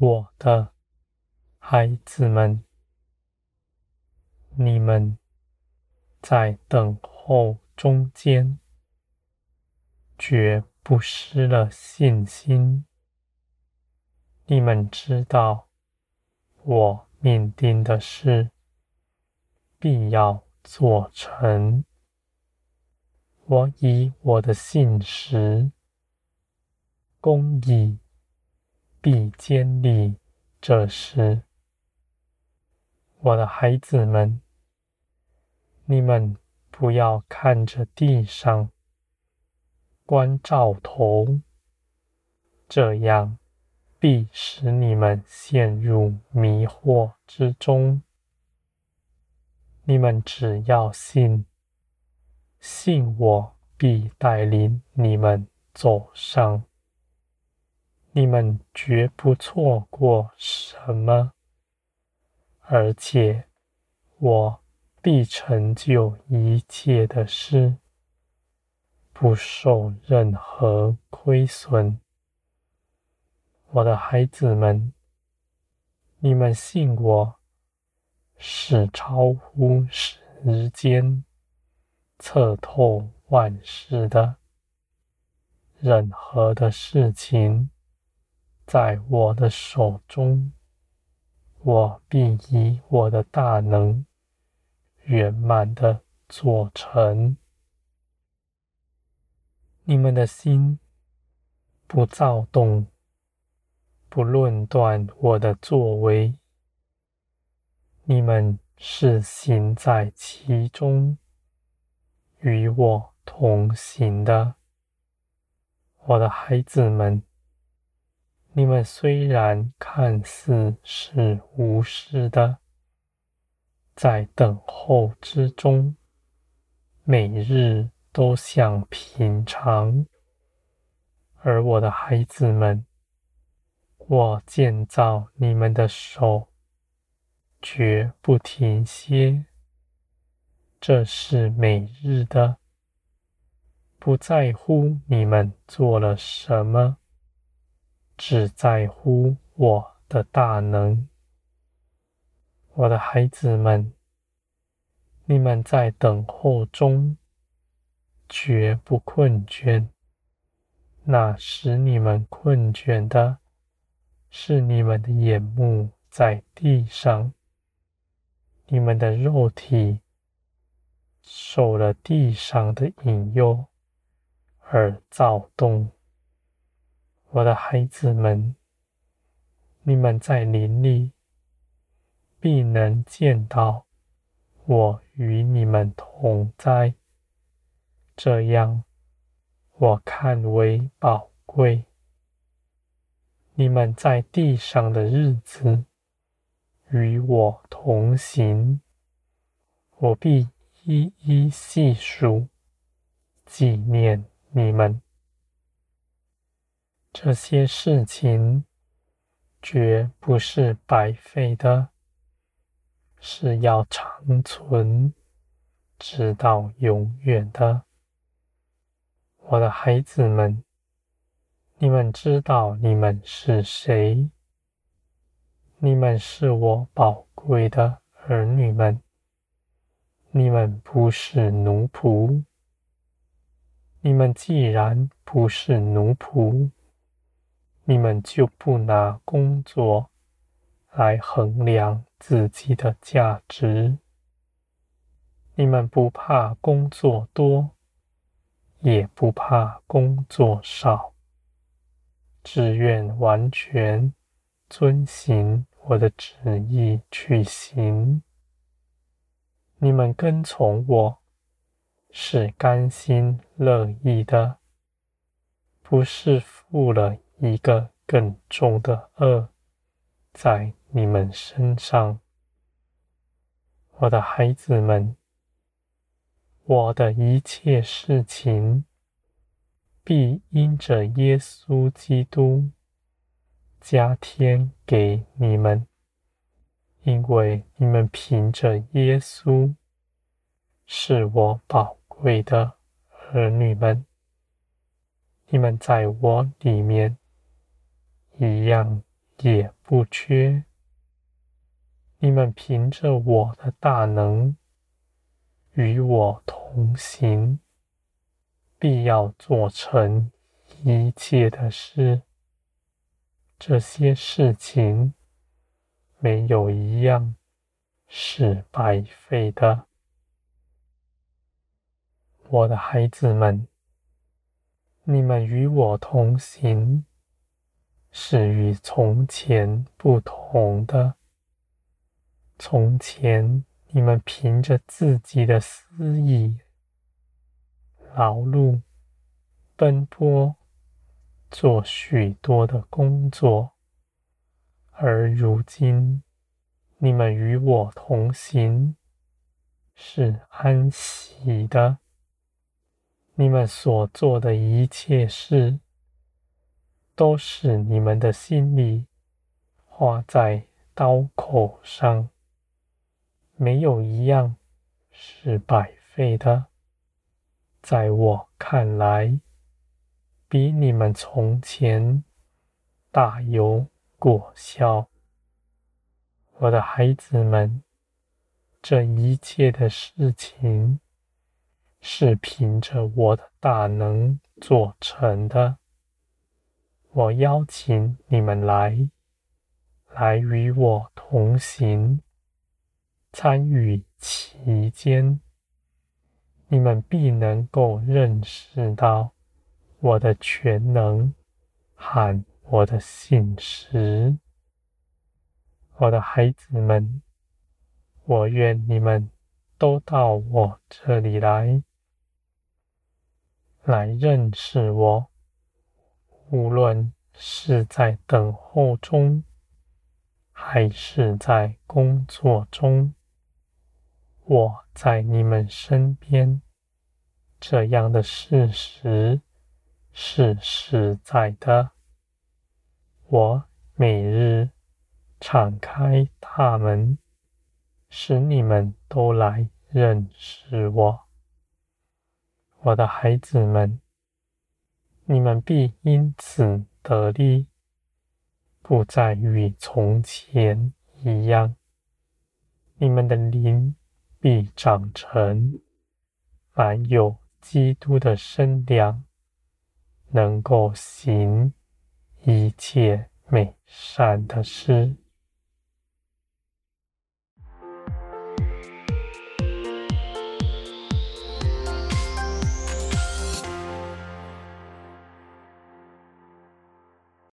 我的孩子们，你们在等候中间，绝不失了信心。你们知道，我命定的事，必要做成。我以我的信实，公义必建立这事。我的孩子们，你们不要看着地上光照头，这样必使你们陷入迷惑之中。你们只要信，信我必带领你们走上。你们绝不错过什么，而且我必成就一切的事，不受任何亏损。我的孩子们，你们信我，是超乎时间、测透万事的。任何的事情在我的手中，我必以我的大能圆满的做成。你们的心不躁动，不论断我的作为。你们是行在其中，与我同行的。我的孩子们，你们虽然看似是无事的，在等候之中，每日都像平常。而我的孩子们，我建造你们的手，绝不停歇。这是每日的，不在乎你们做了什么，只在乎我的大能。我的孩子们，你们在等候中绝不困倦。那使你们困倦的，是你们的眼目在地上，你们的肉体受了地上的引诱而躁动。我的孩子们，你们在灵里必能见到我与你们同在，这样我看为宝贵。你们在地上的日子与我同行，我必一一细数纪念你们。这些事情绝不是白费的，是要长存，直到永远的。我的孩子们，你们知道你们是谁，你们是我宝贵的儿女们，你们不是奴仆。你们既然不是奴仆，你们就不拿工作来衡量自己的价值。你们不怕工作多，也不怕工作少，只愿完全遵行我的旨意去行。你们跟从我，是甘心乐意的，不是负了一个更重的恶在你们身上。我的孩子们，我的一切事情必因着耶稣基督加添给你们，因为你们凭着耶稣是我宝贵的儿女们。你们在我里面一样也不缺。你们凭着我的大能，与我同行，必要做成一切的事。这些事情没有一样是白费的。我的孩子们，你们与我同行，是与从前不同的。从前你们凭着自己的私意、劳碌、奔波，做许多的工作，而如今你们与我同行，是安息的。你们所做的一切事，都使你们的心里花在刀口上，没有一样是白费的。在我看来，比你们从前大有果效。我的孩子们，这一切的事情是凭着我的大能做成的。我邀请你们来与我同行，参与其间，你们必能够认识到我的全能和我的信实。我的孩子们，我愿你们都到我这里来认识我，无论是在等候中，还是在工作中，我在你们身边，这样的事实是实在的。我每日敞开大门，使你们都来认识我。我的孩子们，你们必因此得利，不再与从前一样。你们的灵必长成，满有基督的身量，能够行一切美善的事。